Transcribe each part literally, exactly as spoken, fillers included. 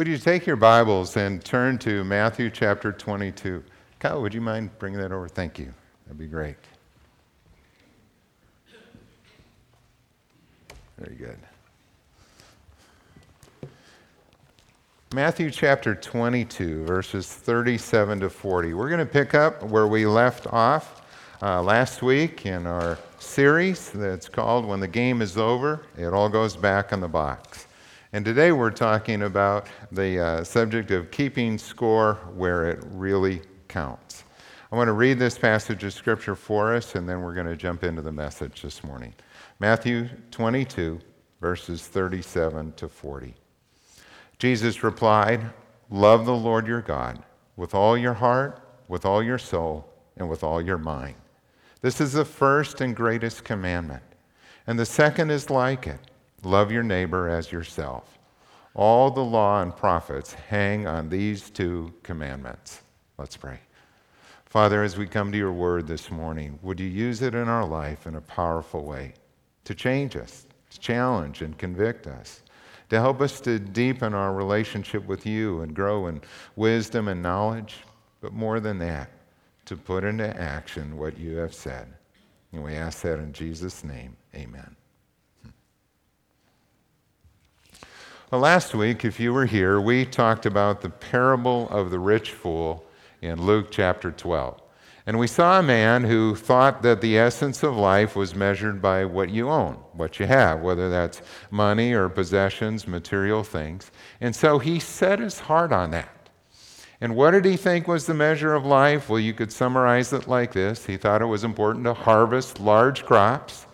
Would you take your Bibles and turn to Matthew chapter twenty-two? Kyle, would you mind bringing that over? Thank you. That'd be great. Very good. Matthew chapter twenty-two, verses thirty-seven to forty. We're going to pick up where we left off uh, last week in our series that's called When the Game is Over, It All Goes Back in the Box. And today we're talking about the uh, subject of keeping score where it really counts. I want to read this passage of Scripture for us, and then we're going to jump into the message this morning. Matthew twenty-two, verses thirty-seven to forty. Jesus replied, "Love the Lord your God with all your heart, with all your soul, and with all your mind. This is the first and greatest commandment. And the second is like it. Love your neighbor as yourself. All the law and prophets hang on these two commandments." Let's pray. Father, as we come to your word this morning, would you use it in our life in a powerful way to change us, to challenge and convict us, to help us to deepen our relationship with you and grow in wisdom and knowledge, but more than that, to put into action what you have said. And we ask that in Jesus' name, amen. Well, last week, if you were here, we talked about the parable of the rich fool in Luke chapter twelve. And we saw a man who thought that the essence of life was measured by what you own, what you have, whether that's money or possessions, material things. And so he set his heart on that. And what did he think was the measure of life? Well, you could summarize it like this. He thought it was important to harvest large crops,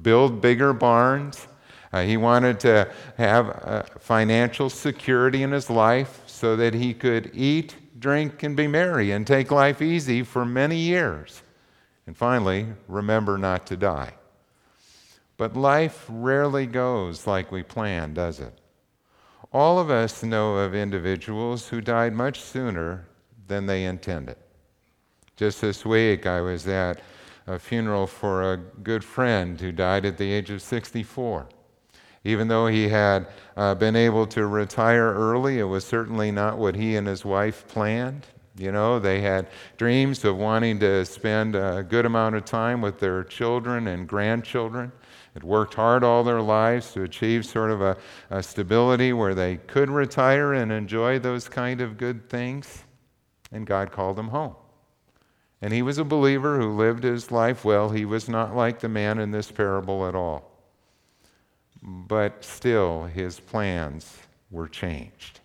build bigger barns. Uh, he wanted to have uh, financial security in his life so that he could eat, drink, and be merry and take life easy for many years. And finally, remember not to die. But life rarely goes like we plan, does it? All of us know of individuals who died much sooner than they intended. Just this week, I was at a funeral for a good friend who died at the age of sixty-four. Even though he had uh, been able to retire early, it was certainly not what he and his wife planned. You know, they had dreams of wanting to spend a good amount of time with their children and grandchildren. They'd worked hard all their lives to achieve sort of a, a stability where they could retire and enjoy those kind of good things. And God called them home. And he was a believer who lived his life well. He was not like the man in this parable at all. But still, his plans were changed.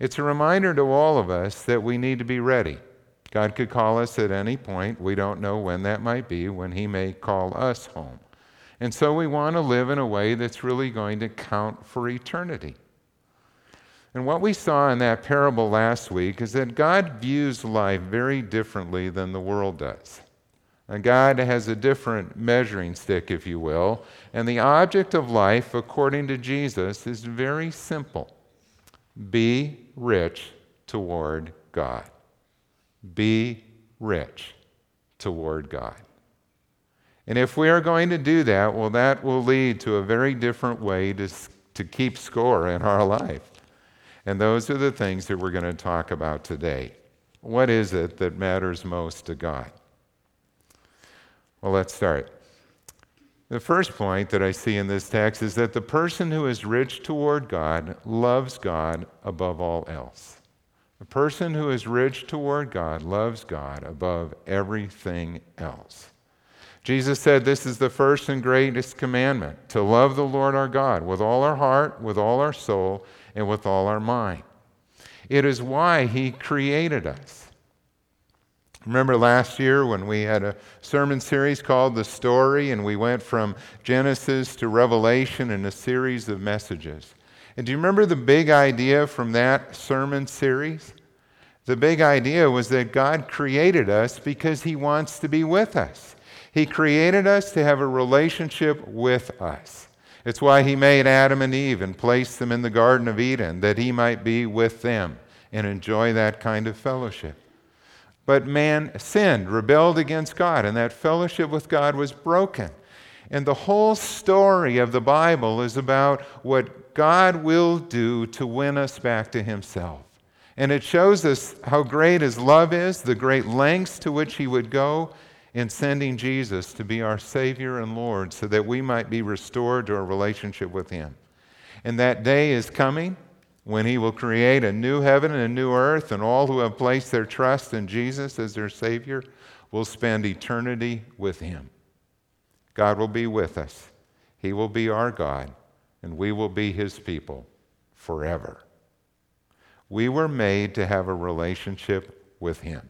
It's a reminder to all of us that we need to be ready. God could call us at any point. We don't know when that might be, when he may call us home. And so we want to live in a way that's really going to count for eternity. And what we saw in that parable last week is that God views life very differently than the world does. And God has a different measuring stick, if you will. And the object of life, according to Jesus, is very simple. Be rich toward God. Be rich toward God. And if we are going to do that, well, that will lead to a very different way to, to keep score in our life. And those are the things that we're going to talk about today. What is it that matters most to God? Well, let's start. The first point that I see in this text is that the person who is rich toward God loves God above all else. The person who is rich toward God loves God above everything else. Jesus said this is the first and greatest commandment, to love the Lord our God with all our heart, with all our soul, and with all our mind. It is why he created us. Remember last year when we had a sermon series called The Story, and we went from Genesis to Revelation in a series of messages. And do you remember the big idea from that sermon series? The big idea was that God created us because he wants to be with us. He created us to have a relationship with us. It's why he made Adam and Eve and placed them in the Garden of Eden, that he might be with them and enjoy that kind of fellowship. But man sinned, rebelled against God, and that fellowship with God was broken. And the whole story of the Bible is about what God will do to win us back to himself. And it shows us how great his love is, the great lengths to which he would go in sending Jesus to be our Savior and Lord so that we might be restored to a relationship with him. And that day is coming when he will create a new heaven and a new earth, and all who have placed their trust in Jesus as their Savior will spend eternity with him. God will be with us. He will be our God, and we will be his people forever. We were made to have a relationship with him.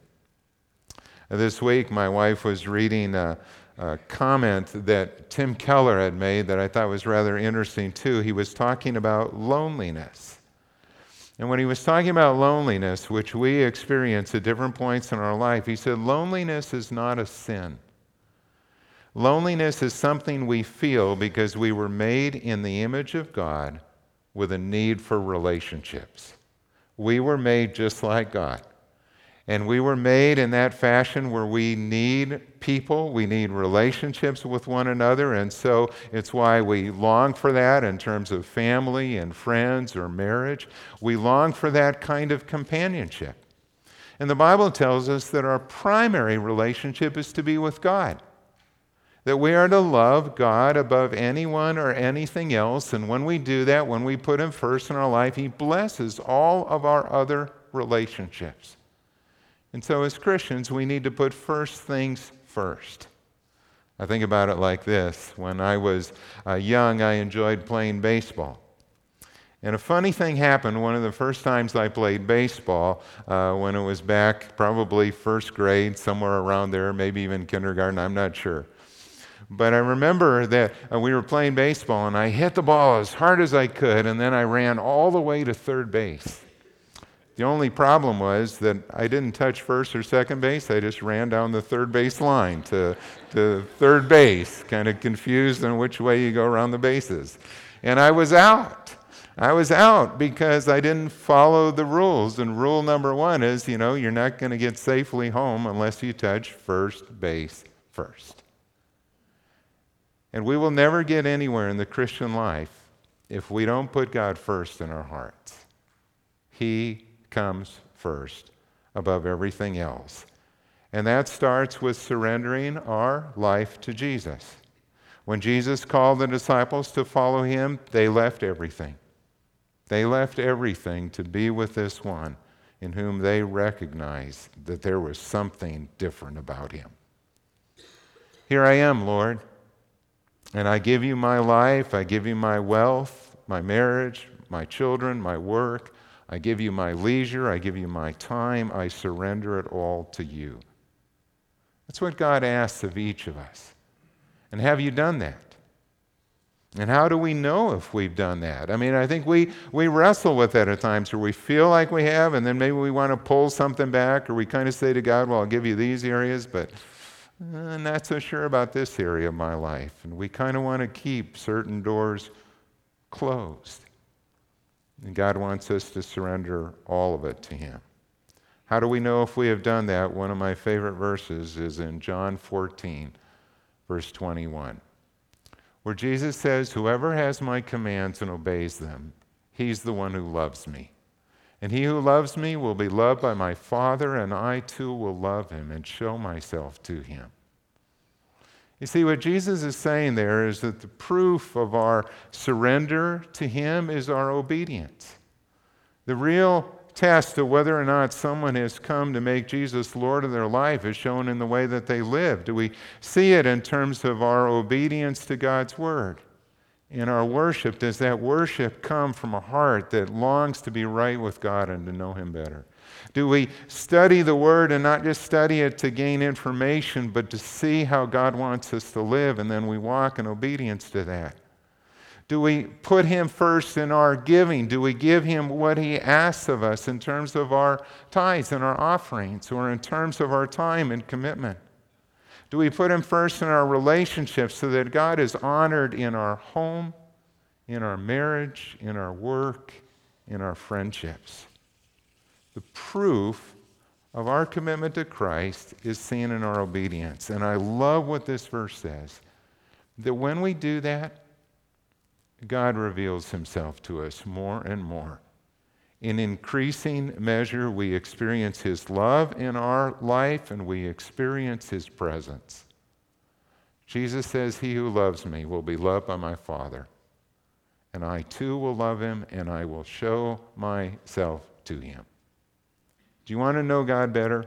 This week, my wife was reading a, a comment that Tim Keller had made that I thought was rather interesting, too. He was talking about loneliness. And when he was talking about loneliness, which we experience at different points in our life, he said, loneliness is not a sin. Loneliness is something we feel because we were made in the image of God with a need for relationships. We were made just like God. And we were made in that fashion where we need people, we need relationships with one another, and so it's why we long for that in terms of family and friends or marriage. We long for that kind of companionship. And the Bible tells us that our primary relationship is to be with God. That we are to love God above anyone or anything else. And when we do that, when we put him first in our life, he blesses all of our other relationships. And so as Christians, we need to put first things first. I think about it like this. When I was uh, young, I enjoyed playing baseball. And a funny thing happened one of the first times I played baseball, uh, when it was back probably first grade, somewhere around there, maybe even kindergarten, I'm not sure. But I remember that uh, we were playing baseball, and I hit the ball as hard as I could, and then I ran all the way to third base. The only problem was that I didn't touch first or second base. I just ran down the third base line to, to third base, kind of confused on which way you go around the bases. And I was out. I was out because I didn't follow the rules. And rule number one is, you know, you're not going to get safely home unless you touch first base first. And we will never get anywhere in the Christian life if we don't put God first in our hearts. He comes first above everything else. And that starts with surrendering our life to Jesus. When Jesus called the disciples to follow him, they left everything. They left everything to be with this one in whom they recognized that there was something different about him. Here I am, Lord. And I give you my life, I give you my wealth, my marriage, my children, my work. I give you my leisure, I give you my time, I surrender it all to you. That's what God asks of each of us. And have you done that? And how do we know if we've done that? I mean, I think we, we wrestle with that at times where we feel like we have, and then maybe we want to pull something back, or we kind of say to God, well, I'll give you these areas, but I'm not so sure about this area of my life. And we kind of want to keep certain doors closed. And God wants us to surrender all of it to him. How do we know if we have done that? One of my favorite verses is in John fourteen, verse twenty-one, where Jesus says, whoever has my commands and obeys them, he's the one who loves me. And he who loves me will be loved by my Father, and I too will love him and show myself to him. You see, what Jesus is saying there is that the proof of our surrender to him is our obedience. The real test of whether or not someone has come to make Jesus Lord of their life is shown in the way that they live. Do we see it in terms of our obedience to God's word? In our worship, does that worship come from a heart that longs to be right with God and to know him better? Do we study the word and not just study it to gain information, but to see how God wants us to live, and then we walk in obedience to that? Do we put him first in our giving? Do we give him what he asks of us in terms of our tithes and our offerings, or in terms of our time and commitment? Do we put him first in our relationships so that God is honored in our home, in our marriage, in our work, in our friendships? The proof of our commitment to Christ is seen in our obedience. And I love what this verse says. that when we do that, God reveals himself to us more and more. In increasing measure, we experience his love in our life, and we experience his presence. Jesus says, "He who loves me will be loved by my Father, and I too will love him, and I will show myself to him." Do you want to know God better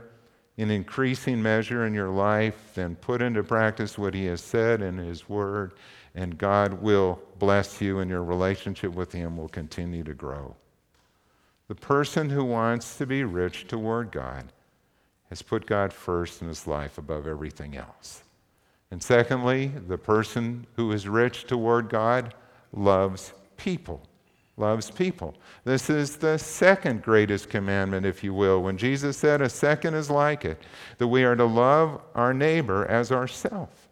in increasing measure in your life? Then put into practice what he has said in his word, and God will bless you, and your relationship with him will continue to grow. The person who wants to be rich toward God has put God first in his life above everything else. And secondly, the person who is rich toward God loves people, loves people. This is the second greatest commandment, if you will. When Jesus said, "A second is like it," that we are to love our neighbor as ourselves.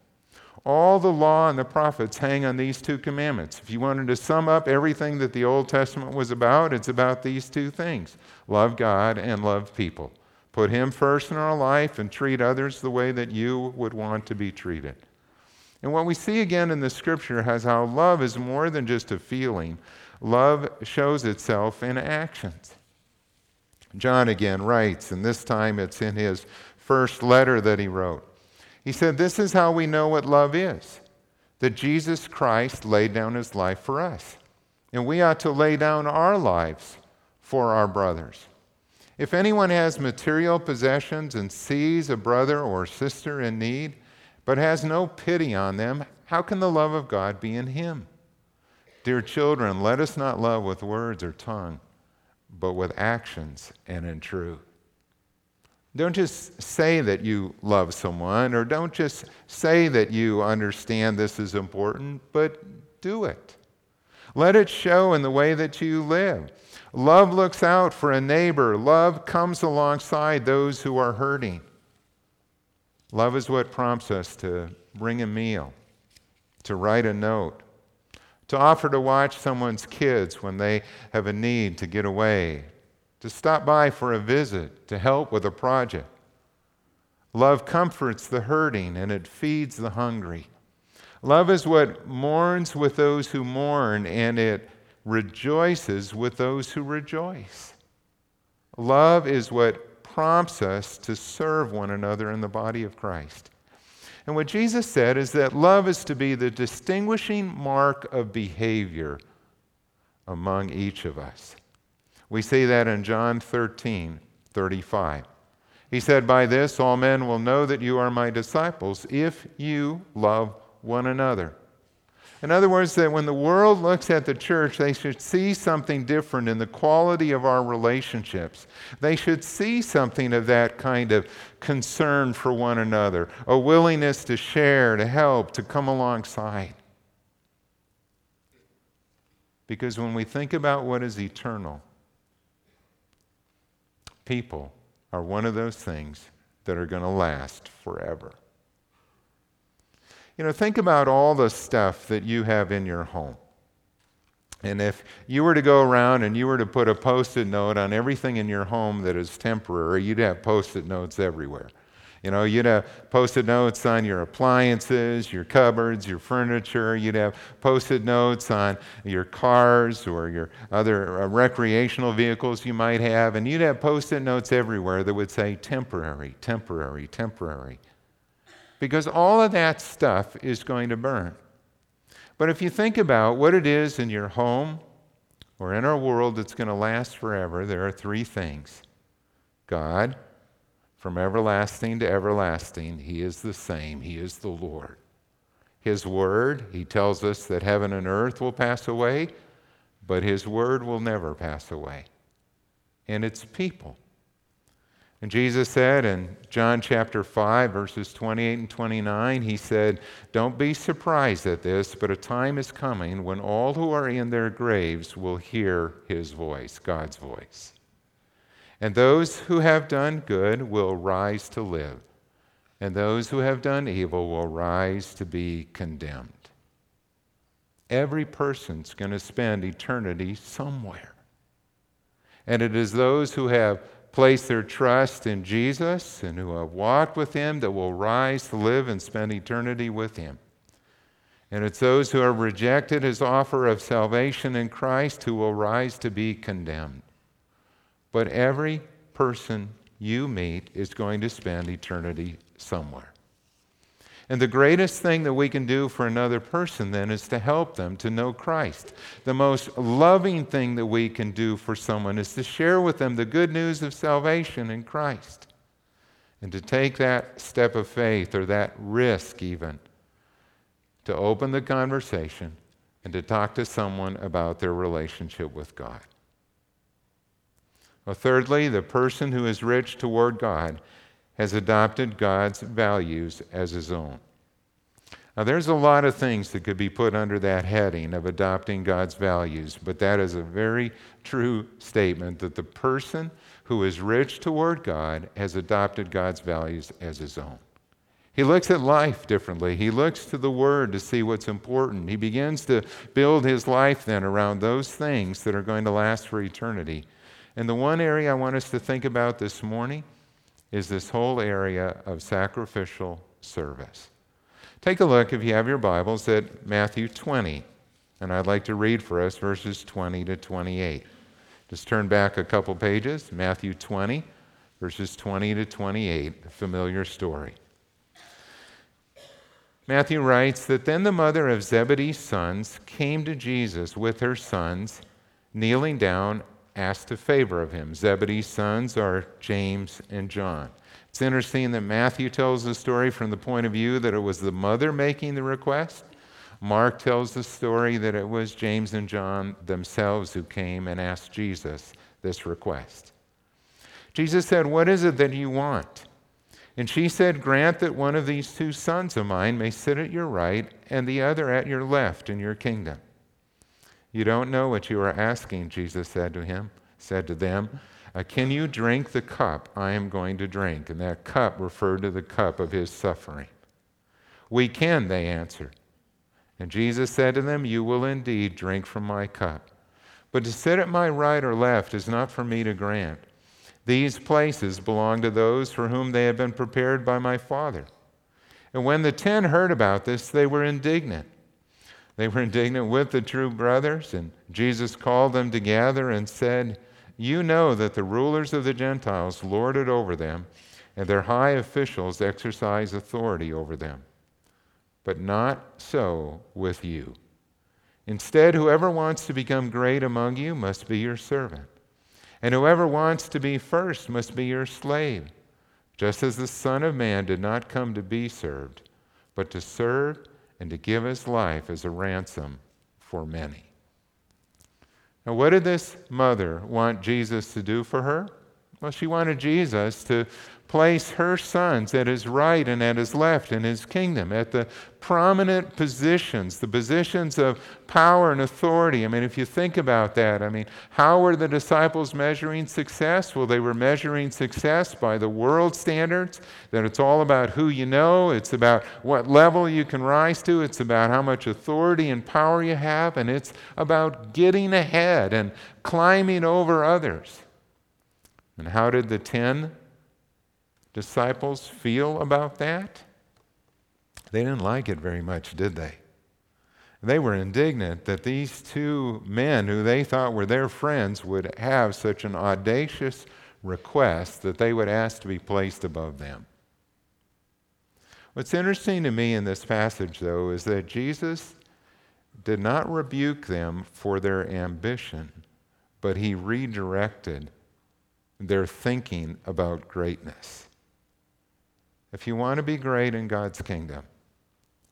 All the law and the prophets hang on these two commandments. If you wanted to sum up everything that the Old Testament was about, it's about these two things: love God and love people. Put him first in our life and treat others the way that you would want to be treated. And what we see again in the scripture is how love is more than just a feeling. Love shows itself in actions. John again writes, and this time it's in his first letter that he wrote. He said, "This is how we know what love is, that Jesus Christ laid down his life for us. And we ought to lay down our lives for our brothers. If anyone has material possessions and sees a brother or sister in need, but has no pity on them, how can the love of God be in him? Dear children, let us not love with words or tongue, but with actions and in truth." Don't just say that you love someone, or don't just say that you understand this is important, but do it. Let it show in the way that you live. Love looks out for a neighbor. Love comes alongside those who are hurting. Love is what prompts us to bring a meal, to write a note, to offer to watch someone's kids when they have a need to get away, to stop by for a visit, to help with a project. Love comforts the hurting, and it feeds the hungry. Love is what mourns with those who mourn, and it rejoices with those who rejoice. Love is what prompts us to serve one another in the body of Christ. And what Jesus said is that love is to be the distinguishing mark of behavior among each of us. We see that in John thirteen thirty-five. He said, "By this all men will know that you are my disciples, if you love one another." In other words, that when the world looks at the church, they should see something different in the quality of our relationships. They should see something of that kind of concern for one another, a willingness to share, to help, to come alongside. Because when we think about what is eternal, people are one of those things that are going to last forever. You know, think about all the stuff that you have in your home. And if you were to go around and you were to put a post-it note on everything in your home that is temporary, you'd have post-it notes everywhere. You know, you'd have post-it notes on your appliances, your cupboards, your furniture. You'd have post-it notes on your cars or your other recreational vehicles you might have. And you'd have post-it notes everywhere that would say temporary, temporary, temporary. Because all of that stuff is going to burn. But if you think about what it is in your home or in our world that's going to last forever, there are three things. God, from everlasting to everlasting, he is the same. He is the Lord. His word, he tells us that heaven and earth will pass away, but his word will never pass away. And it's people. And Jesus said in John chapter five, verses twenty-eight and twenty-nine, he said, "Don't be surprised at this, but a time is coming when all who are in their graves will hear his voice," God's voice. "And those who have done good will rise to live, and those who have done evil will rise to be condemned." Every person's going to spend eternity somewhere. And it is those who have placed their trust in Jesus and who have walked with him that will rise to live and spend eternity with him. And it's those who have rejected his offer of salvation in Christ who will rise to be condemned. But every person you meet is going to spend eternity somewhere. And the greatest thing that we can do for another person then is to help them to know Christ. The most loving thing that we can do for someone is to share with them the good news of salvation in Christ. And to take that step of faith, or that risk even, to open the conversation and to talk to someone about their relationship with God. Well, thirdly, the person who is rich toward God has adopted God's values as his own. Now, there's a lot of things that could be put under that heading of adopting God's values, but that is a very true statement, that the person who is rich toward God has adopted God's values as his own. He looks at life differently. He looks to the Word to see what's important. He begins to build his life then around those things that are going to last for eternity. And the one area I want us to think about this morning is this whole area of sacrificial service. Take a look, if you have your Bibles, at Matthew twenty, and I'd like to read for us verses twenty to twenty-eight. Just turn back a couple pages, Matthew twenty, verses twenty to twenty-eight, a familiar story. Matthew writes that then the mother of Zebedee's sons came to Jesus with her sons, kneeling down, asked a favor of him. Zebedee's sons are James and John. It's interesting that Matthew tells the story from the point of view that it was the mother making the request. Mark tells the story that it was James and John themselves who came and asked Jesus this request. Jesus said, "What is it that you want?" And she said, "Grant that one of these two sons of mine may sit at your right and the other at your left in your kingdom." "You don't know what you are asking," Jesus said to him, said to them. Uh, "can you drink the cup I am going to drink?" And that cup referred to the cup of his suffering. "We can," they answered. And Jesus said to them, "You will indeed drink from my cup. But to sit at my right or left is not for me to grant. These places belong to those for whom they have been prepared by my Father." And when the ten heard about this, they were indignant. They were indignant with the true brothers, and Jesus called them together and said, "You know that the rulers of the Gentiles lord it over them, and their high officials exercise authority over them. But not so with you. Instead, whoever wants to become great among you must be your servant, and whoever wants to be first must be your slave, just as the Son of Man did not come to be served, but to serve and to give his life as a ransom for many." Now, what did this mother want Jesus to do for her? Well, she wanted Jesus to place her sons at his right and at his left in his kingdom, at the prominent positions, the positions of power and authority. I mean, if you think about that, I mean, how were the disciples measuring success? Well, they were measuring success by the world standards, that it's all about who you know, it's about what level you can rise to, it's about how much authority and power you have, and it's about getting ahead and climbing over others. And how did the ten disciples feel about that? They didn't like it very much, did they? They were indignant that these two men who they thought were their friends would have such an audacious request that they would ask to be placed above them. What's interesting to me in this passage, though, is that Jesus did not rebuke them for their ambition, but he redirected their thinking about greatness. If you want to be great in God's kingdom,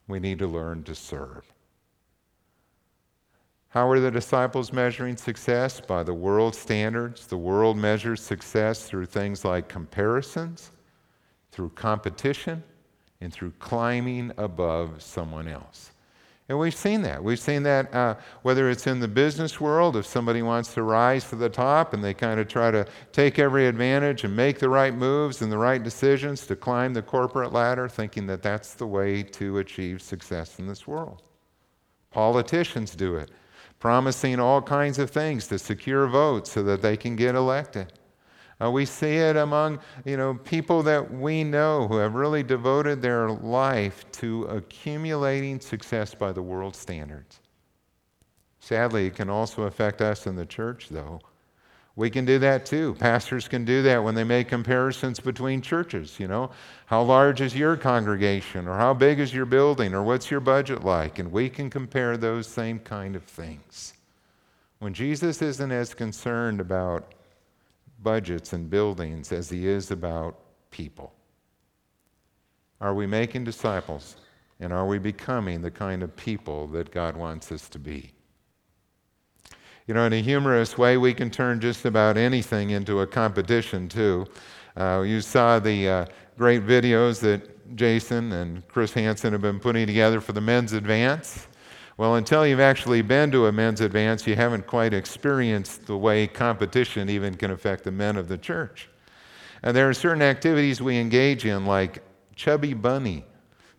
we need to learn to serve. How are the disciples measuring success? By the world standards. The world measures success through things like comparisons, through competition, and through climbing above someone else. And we've seen that. We've seen that uh, whether it's in the business world, if somebody wants to rise to the top and they kind of try to take every advantage and make the right moves and the right decisions to climb the corporate ladder, thinking that that's the way to achieve success in this world. Politicians do it, promising all kinds of things to secure votes so that they can get elected. Uh, we see it among, you know, people that we know who have really devoted their life to accumulating success by the world standards. Sadly, it can also affect us in the church, though. We can do that too. Pastors can do that when they make comparisons between churches, you know. How large is your congregation, or how big is your building, or what's your budget like? And we can compare those same kind of things. When Jesus isn't as concerned about budgets and buildings as he is about people. Are we making disciples, and are we becoming the kind of people that God wants us to be? You know, in a humorous way, we can turn just about anything into a competition, too. Uh, you saw the uh, great videos that Jason and Chris Hansen have been putting together for the men's advance. Well, until you've actually been to a men's advance, you haven't quite experienced the way competition even can affect the men of the church. And there are certain activities we engage in, like Chubby Bunny.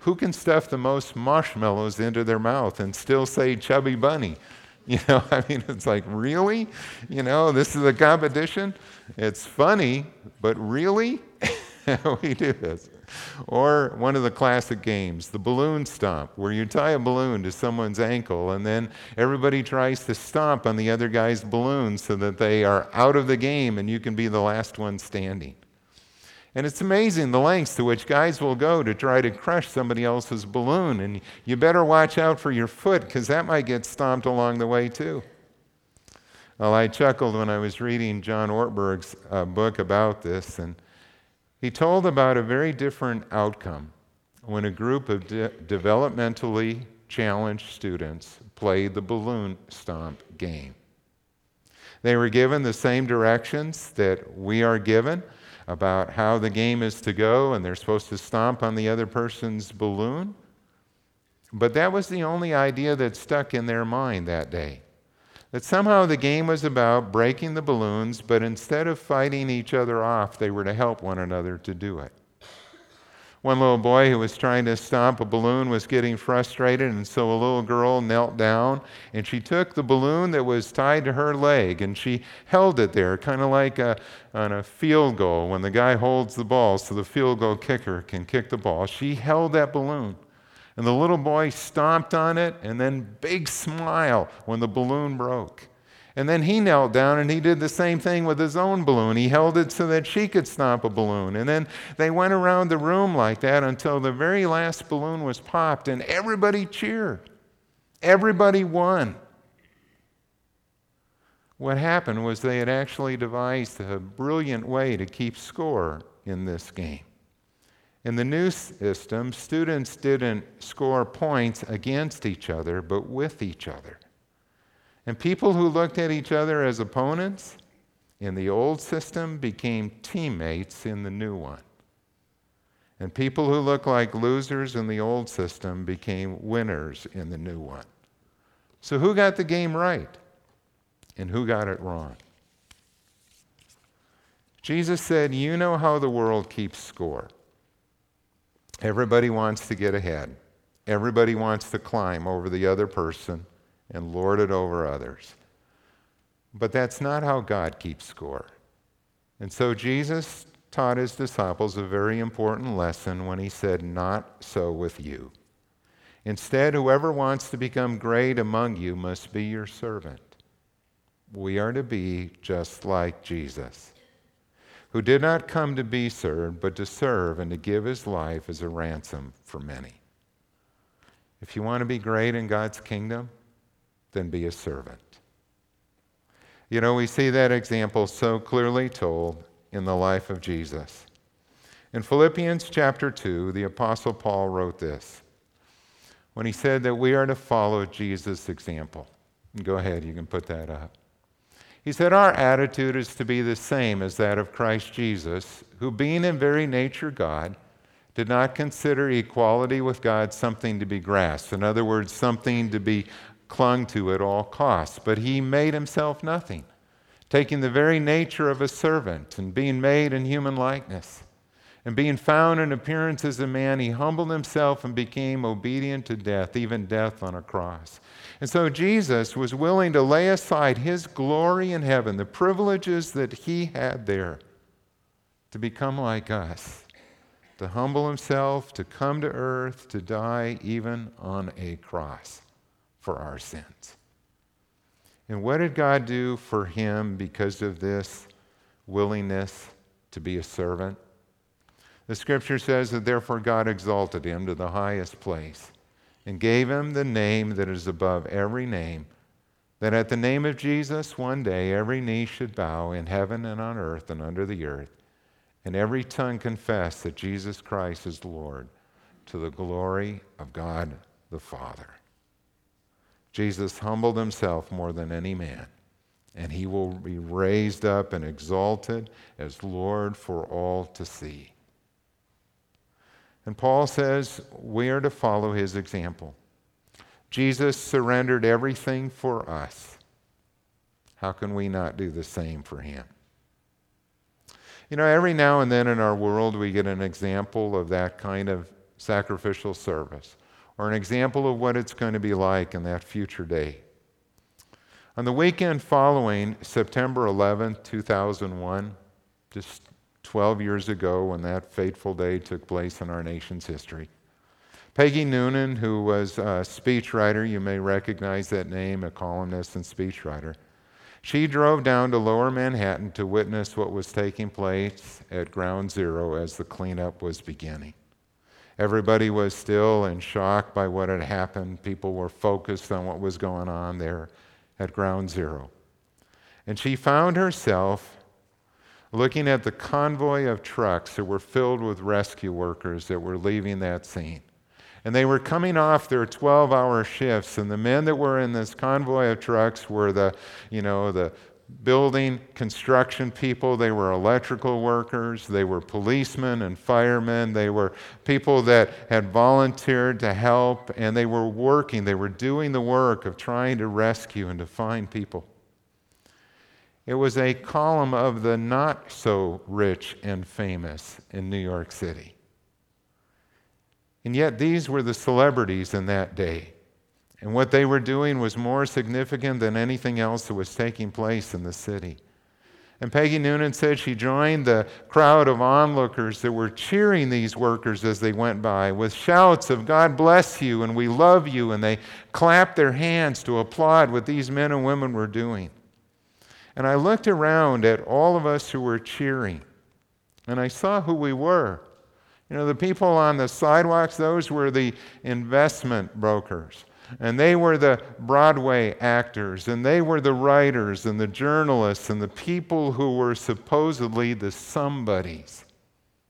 Who can stuff the most marshmallows into their mouth and still say Chubby Bunny? You know, I mean, it's like, really? You know, this is a competition? It's funny, but really? We do this. Or one of the classic games, the balloon stomp, where you tie a balloon to someone's ankle, and then everybody tries to stomp on the other guy's balloon so that they are out of the game and you can be the last one standing. And it's amazing the lengths to which guys will go to try to crush somebody else's balloon. And you better watch out for your foot, because that might get stomped along the way too. Well, I chuckled when I was reading John Ortberg's uh, book about this. And he told about a very different outcome when a group of de- developmentally challenged students played the balloon stomp game. They were given the same directions that we are given about how the game is to go, and they're supposed to stomp on the other person's balloon. But that was the only idea that stuck in their mind that day. That somehow the game was about breaking the balloons, but instead of fighting each other off, they were to help one another to do it. One little boy who was trying to stomp a balloon was getting frustrated, and so a little girl knelt down, and she took the balloon that was tied to her leg, and she held it there, kind of like a, on a field goal when the guy holds the ball so the field goal kicker can kick the ball. She held that balloon, and the little boy stomped on it, and then big smile when the balloon broke. And then he knelt down and he did the same thing with his own balloon. He held it so that she could stomp a balloon. And then they went around the room like that until the very last balloon was popped, and everybody cheered. Everybody won. What happened was they had actually devised a brilliant way to keep score in this game. In the new system, students didn't score points against each other, but with each other. And people who looked at each other as opponents in the old system became teammates in the new one. And people who looked like losers in the old system became winners in the new one. So who got the game right and who got it wrong? Jesus said, you know how the world keeps score. Everybody wants to get ahead. Everybody wants to climb over the other person and lord it over others. But that's not how God keeps score. And so Jesus taught his disciples a very important lesson when he said, not so with you. Instead, whoever wants to become great among you must be your servant. We are to be just like Jesus, who did not come to be served, but to serve and to give his life as a ransom for many. If you want to be great in God's kingdom, then be a servant. You know, we see that example so clearly told in the life of Jesus. In Philippians chapter two, the Apostle Paul wrote this, when he said that we are to follow Jesus' example. Go ahead, you can put that up. He said, our attitude is to be the same as that of Christ Jesus, who being in very nature God, did not consider equality with God something to be grasped. In other words, something to be clung to at all costs, but he made himself nothing, taking the very nature of a servant and being made in human likeness. And being found in appearance as a man, he humbled himself and became obedient to death, even death on a cross. And so Jesus was willing to lay aside his glory in heaven, the privileges that he had there, to become like us, to humble himself, to come to earth, to die even on a cross for our sins. And what did God do for him because of this willingness to be a servant? The scripture says that therefore God exalted him to the highest place and gave him the name that is above every name, that at the name of Jesus one day every knee should bow in heaven and on earth and under the earth, and every tongue confess that Jesus Christ is Lord, to the glory of God the Father. Jesus humbled himself more than any man, and he will be raised up and exalted as Lord for all to see. And Paul says we are to follow his example. Jesus surrendered everything for us. How can we not do the same for him? You know, every now and then in our world we get an example of that kind of sacrificial service, or an example of what it's going to be like in that future day. On the weekend following September eleventh, two thousand one, just twelve years ago when that fateful day took place in our nation's history, Peggy Noonan, who was a speechwriter, you may recognize that name, a columnist and speechwriter, she drove down to Lower Manhattan to witness what was taking place at Ground Zero as the cleanup was beginning. Everybody was still in shock by what had happened. People were focused on what was going on there at Ground Zero. And she found herself looking at the convoy of trucks that were filled with rescue workers that were leaving that scene. And they were coming off their twelve-hour shifts, and the men that were in this convoy of trucks were the, you know, the building construction people, they were electrical workers, they were policemen and firemen, they were people that had volunteered to help, and they were working, they were doing the work of trying to rescue and to find people. It was a column of the not so rich and famous in New York City. And yet these were the celebrities in that day. And what they were doing was more significant than anything else that was taking place in the city. And Peggy Noonan said she joined the crowd of onlookers that were cheering these workers as they went by with shouts of "God bless you" and "We love you," and they clapped their hands to applaud what these men and women were doing. And I looked around at all of us who were cheering, and I saw who we were. You know, the people on the sidewalks, those were the investment brokers. And they were the Broadway actors, and they were the writers and the journalists and the people who were supposedly the somebodies.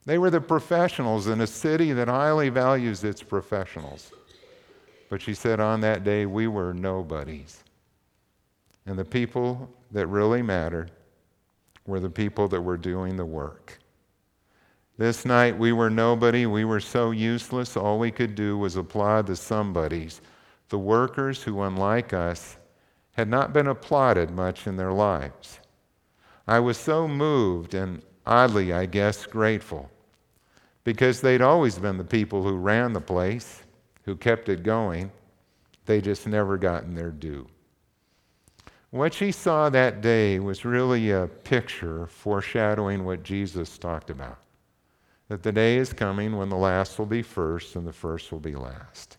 They were the professionals in a city that highly values its professionals. But she said on that day we were nobodies. And the people that really mattered were the people that were doing the work. This night we were nobody, we were so useless, all we could do was applaud the somebodies, the workers who, unlike us, had not been applauded much in their lives. I was so moved and, oddly, I guess, grateful, because they'd always been the people who ran the place, who kept it going. They just never gotten their due. What she saw that day was really a picture foreshadowing what Jesus talked about, that the day is coming when the last will be first and the first will be last.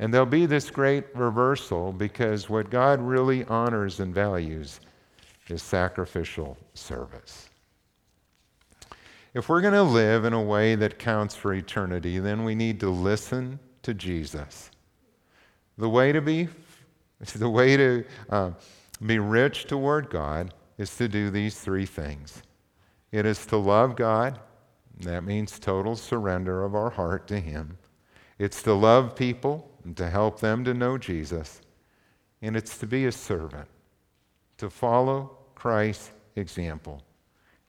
And there'll be this great reversal, because what God really honors and values is sacrificial service. If we're going to live in a way that counts for eternity, then we need to listen to Jesus. The way to be, the way to uh, be rich toward God is to do these three things. It is to love God. That means total surrender of our heart to him. It's to love people and to help them to know Jesus. And it's to be a servant, to follow Christ's example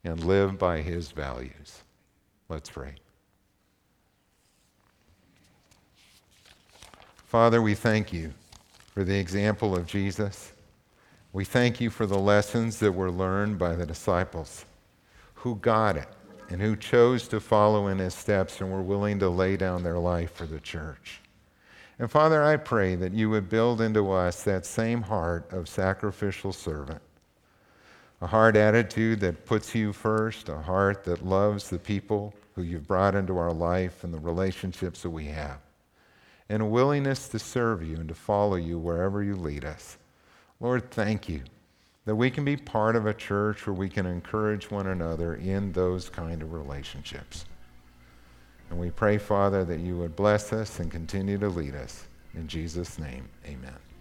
and live by his values. Let's pray. Father, we thank you for the example of Jesus. We thank you for the lessons that were learned by the disciples who got it and who chose to follow in his steps and were willing to lay down their life for the church. And Father, I pray that you would build into us that same heart of sacrificial servant. a heart attitude that puts you first, a heart that loves the people who you've brought into our life and the relationships that we have, and a willingness to serve you and to follow you wherever you lead us. Lord, thank you that we can be part of a church where we can encourage one another in those kind of relationships. And we pray, Father, that you would bless us and continue to lead us. In Jesus' name, amen.